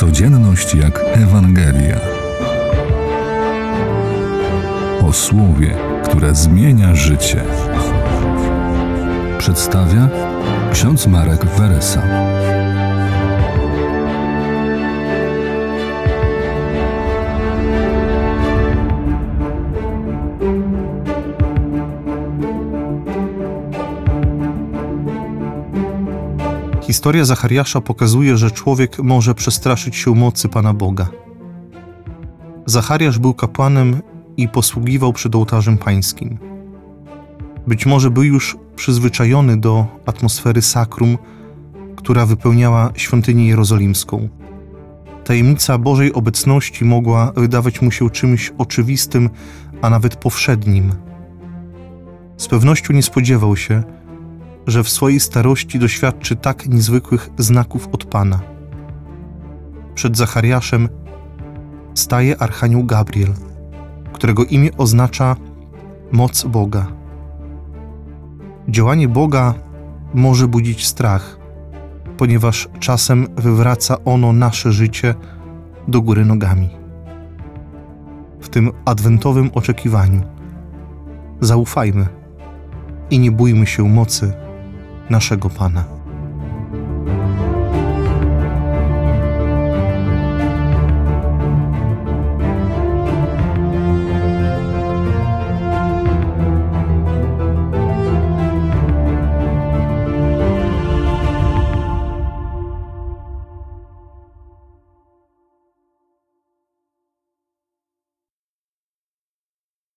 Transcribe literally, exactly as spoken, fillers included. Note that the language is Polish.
Codzienność jak Ewangelia. O słowie, które zmienia życie. Przedstawia ksiądz Marek Weresa. Historia Zachariasza pokazuje, że człowiek może przestraszyć się mocy Pana Boga. Zachariasz był kapłanem i posługiwał przed ołtarzem pańskim. Być może był już przyzwyczajony do atmosfery sakrum, która wypełniała świątynię jerozolimską. Tajemnica Bożej obecności mogła wydawać mu się czymś oczywistym, a nawet powszednim. Z pewnością nie spodziewał się, że w swojej starości doświadczy tak niezwykłych znaków od Pana. Przed Zachariaszem staje archanioł Gabriel, którego imię oznacza moc Boga. Działanie Boga może budzić strach, ponieważ czasem wywraca ono nasze życie do góry nogami. W tym adwentowym oczekiwaniu zaufajmy i nie bójmy się mocy naszego Pana.